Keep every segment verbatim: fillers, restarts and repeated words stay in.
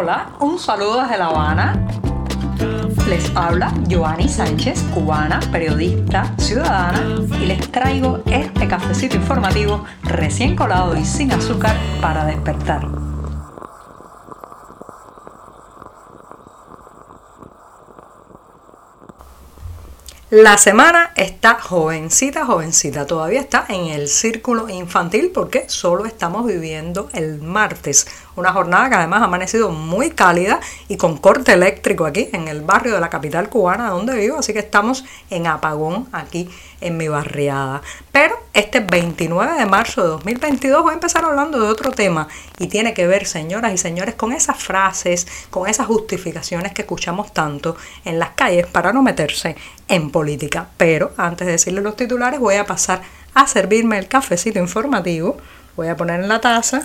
Hola, un saludo desde La Habana. Les habla Yoani Sánchez, cubana, periodista, ciudadana, y les traigo este cafecito informativo recién colado y sin azúcar para despertar. La semana está jovencita, jovencita, todavía está en el círculo infantil porque solo estamos viviendo el martes, una jornada que además ha amanecido muy cálida y con corte eléctrico aquí en el barrio de la capital cubana donde vivo, así que estamos en apagón aquí en mi barriada. Pero este veintinueve de marzo de dos mil veintidós voy a empezar hablando de otro tema y tiene que ver, señoras y señores, con esas frases, con esas justificaciones que escuchamos tanto en las calles para no meterse en política. Pero antes de decirles los titulares voy a pasar a servirme el cafecito informativo. Voy a poner en la taza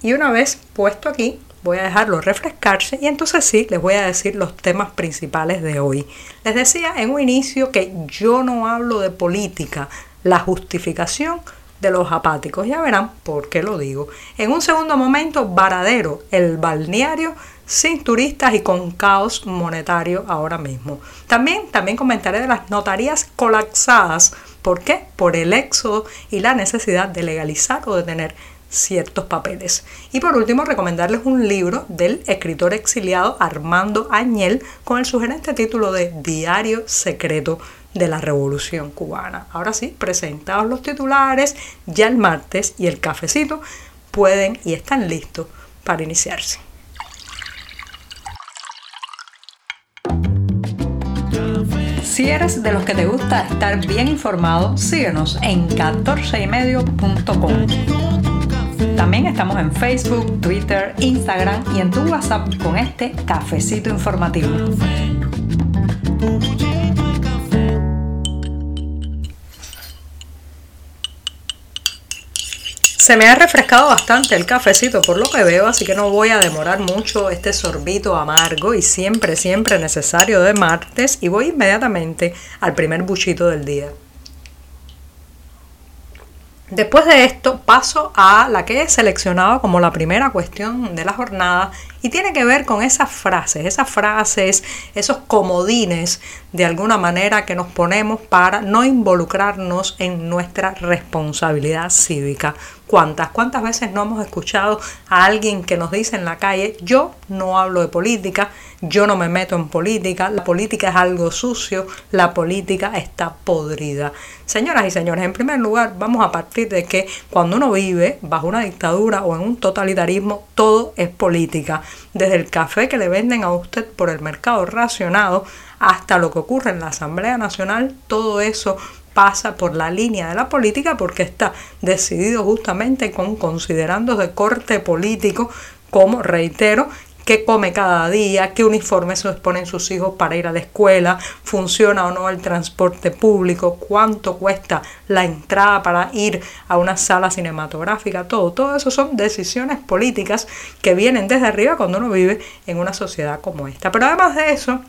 y una vez puesto aquí voy a dejarlo refrescarse y entonces sí les voy a decir los temas principales de hoy. Les decía en un inicio que yo no hablo de política, la justificación de los apáticos. Ya verán por qué lo digo. En un segundo momento, Varadero, el balneario sin turistas y con caos monetario ahora mismo. También, también comentaré de las notarías colapsadas. ¿Por qué? Por el éxodo y la necesidad de legalizar o de tener ciertos papeles. Y por último, recomendarles un libro del escritor exiliado Armando Añel con el sugerente título de Diario Secreto de la Revolución Cubana. Ahora sí, presentados los titulares, ya el martes y el cafecito pueden y están listos para iniciarse. Si eres de los que te gusta estar bien informado, síguenos en catorce y medio punto com. También estamos en Facebook, Twitter, Instagram y en tu WhatsApp con este cafecito informativo. Se me ha refrescado bastante el cafecito por lo que veo, así que no voy a demorar mucho este sorbito amargo y siempre, siempre necesario de martes, y voy inmediatamente al primer buchito del día. Después de esto paso a la que he seleccionado como la primera cuestión de la jornada y tiene que ver con esas frases, esas frases, esos comodines de alguna manera que nos ponemos para no involucrarnos en nuestra responsabilidad cívica. ¿Cuántas, cuántas veces no hemos escuchado a alguien que nos dice en la calle: yo no hablo de política, yo no me meto en política, la política es algo sucio, la política está podrida? Señoras y señores, en primer lugar vamos a partir de que cuando uno vive bajo una dictadura o en un totalitarismo, todo es política. Desde el café que le venden a usted por el mercado racionado hasta lo que ocurre en la Asamblea Nacional, todo eso pasa por la línea de la política porque está decidido justamente con considerandos de corte político, como reitero, qué come cada día, qué uniformes se ponen sus hijos para ir a la escuela, funciona o no el transporte público, cuánto cuesta la entrada para ir a una sala cinematográfica, todo, todo eso son decisiones políticas que vienen desde arriba cuando uno vive en una sociedad como esta. Pero además de eso,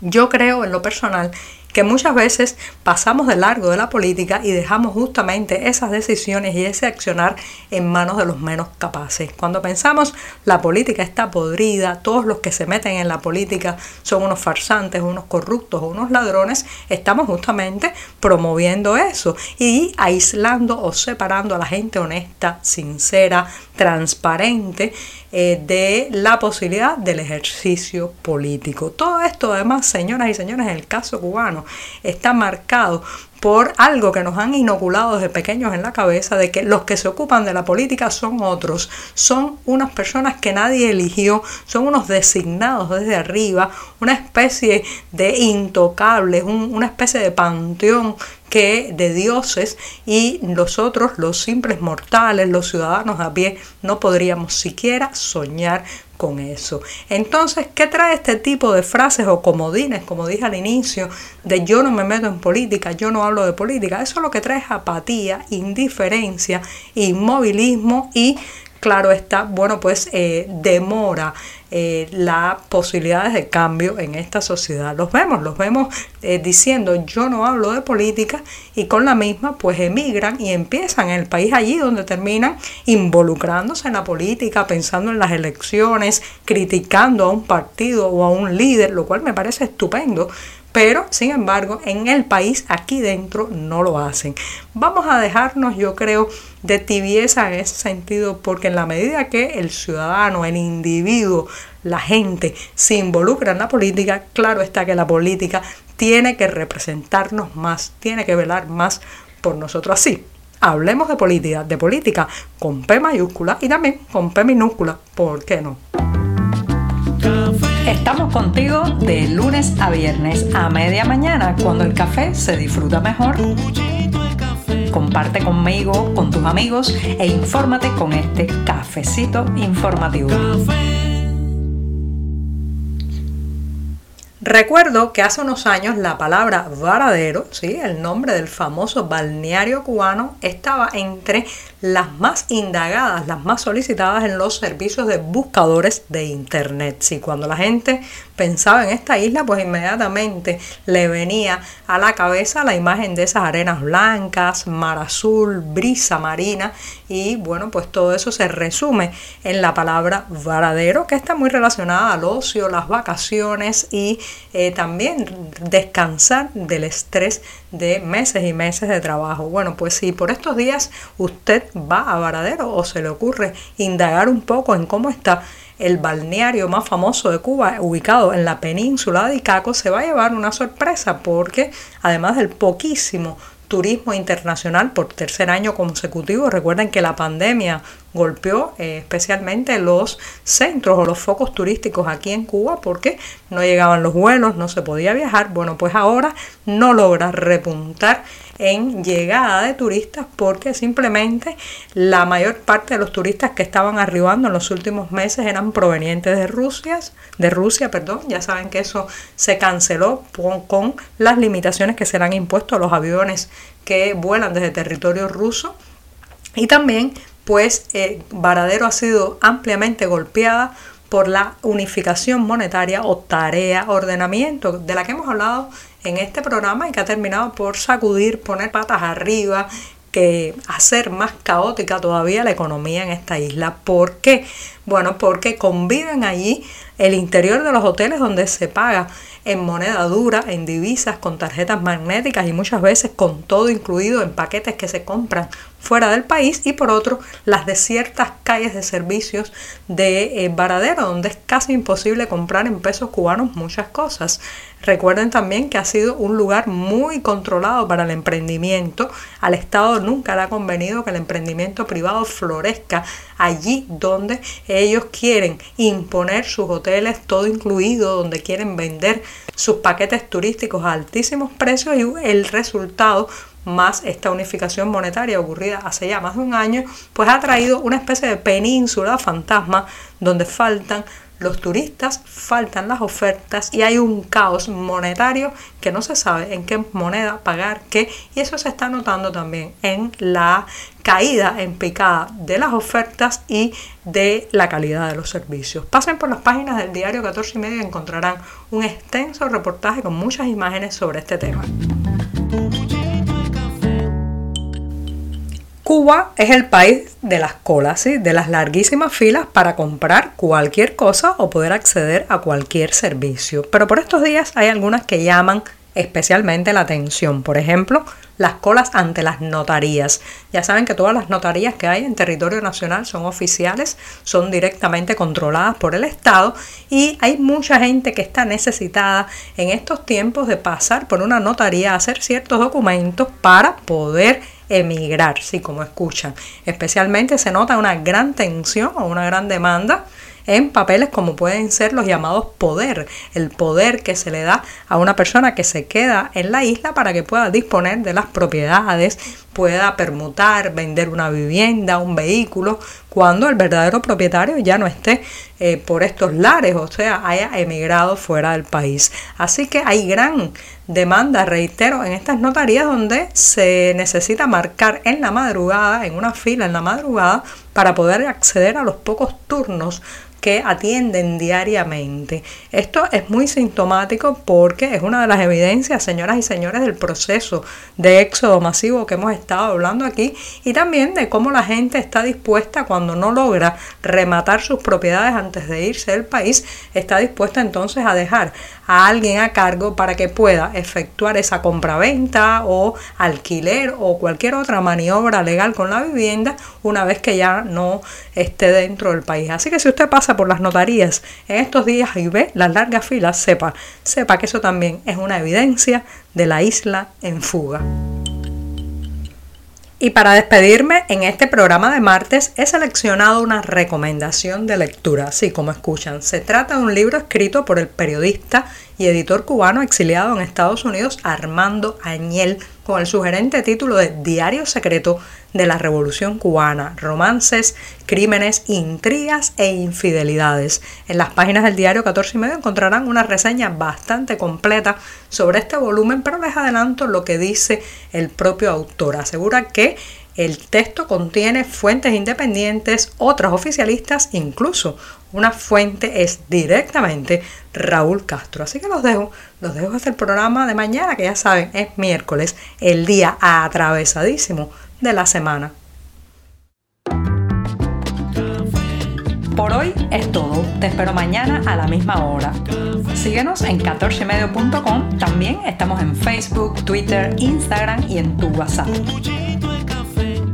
yo creo en lo personal que muchas veces pasamos de largo de la política y dejamos justamente esas decisiones y ese accionar en manos de los menos capaces. Cuando pensamos la política está podrida, todos los que se meten en la política son unos farsantes, unos corruptos, unos ladrones, estamos justamente promoviendo eso y aislando o separando a la gente honesta, sincera, transparente eh, de la posibilidad del ejercicio político. Todo esto además, señoras y señores, en el caso cubano está marcado por algo que nos han inoculado desde pequeños en la cabeza, de que los que se ocupan de la política son otros, son unas personas que nadie eligió, son unos designados desde arriba, una especie de intocables, un, una especie de panteón que de dioses, y nosotros, los simples mortales, los ciudadanos a pie, no podríamos siquiera soñar con eso. Entonces, ¿qué trae este tipo de frases o comodines, como dije al inicio, de yo no me meto en política, yo no hablo de política? Eso es lo que trae: apatía, indiferencia, inmovilismo y claro está, bueno, pues eh, demora eh, las posibilidades de cambio en esta sociedad. Los vemos, los vemos eh, diciendo yo no hablo de política y con la misma pues emigran y empiezan en el país allí donde terminan involucrándose en la política, pensando en las elecciones, criticando a un partido o a un líder, lo cual me parece estupendo. Pero, sin embargo, en el país, aquí dentro, no lo hacen. Vamos a dejarnos, yo creo, de tibieza en ese sentido, porque en la medida que el ciudadano, el individuo, la gente se involucra en la política, claro está que la política tiene que representarnos más, tiene que velar más por nosotros. Así, hablemos de política, de política con P mayúscula y también con P minúscula, ¿por qué no? Estamos contigo de lunes a viernes a media mañana, cuando el café se disfruta mejor. Comparte conmigo, con tus amigos e infórmate con este cafecito informativo. Recuerdo que hace unos años la palabra Varadero, ¿sí?, el nombre del famoso balneario cubano, estaba entre las más indagadas, las más solicitadas en los servicios de buscadores de internet. Sí, cuando la gente pensaba en esta isla, pues inmediatamente le venía a la cabeza la imagen de esas arenas blancas, mar azul, brisa marina y bueno, pues todo eso se resume en la palabra Varadero, que está muy relacionada al ocio, las vacaciones y Eh, también descansar del estrés de meses y meses de trabajo. Bueno, pues si por estos días usted va a Varadero o se le ocurre indagar un poco en cómo está el balneario más famoso de Cuba, ubicado en la península de Icaco, se va a llevar una sorpresa, porque además del poquísimo turismo internacional por tercer año consecutivo. Recuerden que la pandemia golpeó eh, especialmente los centros o los focos turísticos aquí en Cuba, porque no llegaban los vuelos, no se podía viajar. Bueno, pues ahora no logra repuntar en llegada de turistas, porque simplemente la mayor parte de los turistas que estaban arribando en los últimos meses eran provenientes de Rusia, de Rusia, perdón. Ya saben que eso se canceló por, con las limitaciones que se le han impuesto a los aviones que vuelan desde territorio ruso. Y también pues eh, Varadero ha sido ampliamente golpeada por la unificación monetaria o tarea ordenamiento, de la que hemos hablado en este programa y que ha terminado por sacudir, poner patas arriba, que hacer más caótica todavía la economía en esta isla. ¿Por qué? Bueno, porque conviven allí el interior de los hoteles, donde se paga en moneda dura, en divisas, con tarjetas magnéticas y muchas veces con todo incluido en paquetes que se compran fuera del país, y por otro las de ciertas calles de servicios de eh, Varadero, donde es casi imposible comprar en pesos cubanos muchas cosas. Recuerden también que ha sido un lugar muy controlado para el emprendimiento. Al Estado nunca le ha convenido que el emprendimiento privado florezca allí donde ellos quieren imponer sus hoteles todo incluido, donde quieren vender sus paquetes turísticos a altísimos precios, y el resultado, más esta unificación monetaria ocurrida hace ya más de un año, pues ha traído una especie de península fantasma donde faltan los turistas, faltan las ofertas y hay un caos monetario que no se sabe en qué moneda pagar qué, y eso se está notando también en la caída en picada de las ofertas y de la calidad de los servicios. Pasen por las páginas del diario catorce y medio y encontrarán un extenso reportaje con muchas imágenes sobre este tema. Cuba es el país de las colas, ¿sí?, de las larguísimas filas para comprar cualquier cosa o poder acceder a cualquier servicio. Pero por estos días hay algunas que llaman especialmente la atención. Por ejemplo, las colas ante las notarías. Ya saben que todas las notarías que hay en territorio nacional son oficiales, son directamente controladas por el Estado, y hay mucha gente que está necesitada en estos tiempos de pasar por una notaría a hacer ciertos documentos para poder emigrar, sí, como escuchan. Especialmente se nota una gran tensión o una gran demanda en papeles como pueden ser los llamados poder, el poder que se le da a una persona que se queda en la isla para que pueda disponer de las propiedades, pueda permutar, vender una vivienda, un vehículo, cuando el verdadero propietario ya no esté eh, por estos lares, o sea, haya emigrado fuera del país. Así que hay gran demanda, reitero, en estas notarías donde se necesita marcar en la madrugada, en una fila en la madrugada, para poder acceder a los pocos turnos que atienden diariamente. Esto es muy sintomático porque es una de las evidencias, señoras y señores, del proceso de éxodo masivo que hemos estado hablando aquí, y también de cómo la gente está dispuesta, cuando no logra rematar sus propiedades antes de irse del país, está dispuesta entonces a dejar a alguien a cargo para que pueda efectuar esa compraventa o alquiler o cualquier otra maniobra legal con la vivienda una vez que ya no esté dentro del país. Así que si usted pasa por las notarías en estos días y ve las largas filas, sepa, sepa que eso también es una evidencia de la isla en fuga. Y para despedirme en este programa de martes he seleccionado una recomendación de lectura, así como escuchan. Se trata de un libro escrito por el periodista y editor cubano exiliado en Estados Unidos, Armando Añel, con el sugerente título de Diario Secreto de la Revolución Cubana, romances, crímenes, intrigas e infidelidades. En las páginas del diario catorce y medio encontrarán una reseña bastante completa sobre este volumen, pero les adelanto lo que dice el propio autor. Asegura que el texto contiene fuentes independientes, otras oficialistas, incluso una fuente es directamente Raúl Castro. Así que los dejo, los dejo hasta el programa de mañana, que ya saben, es miércoles, el día atravesadísimo de la semana. Por hoy es todo. Te espero mañana a la misma hora. Síguenos en catorce y medio punto com. También estamos en Facebook, Twitter, Instagram y en tu WhatsApp.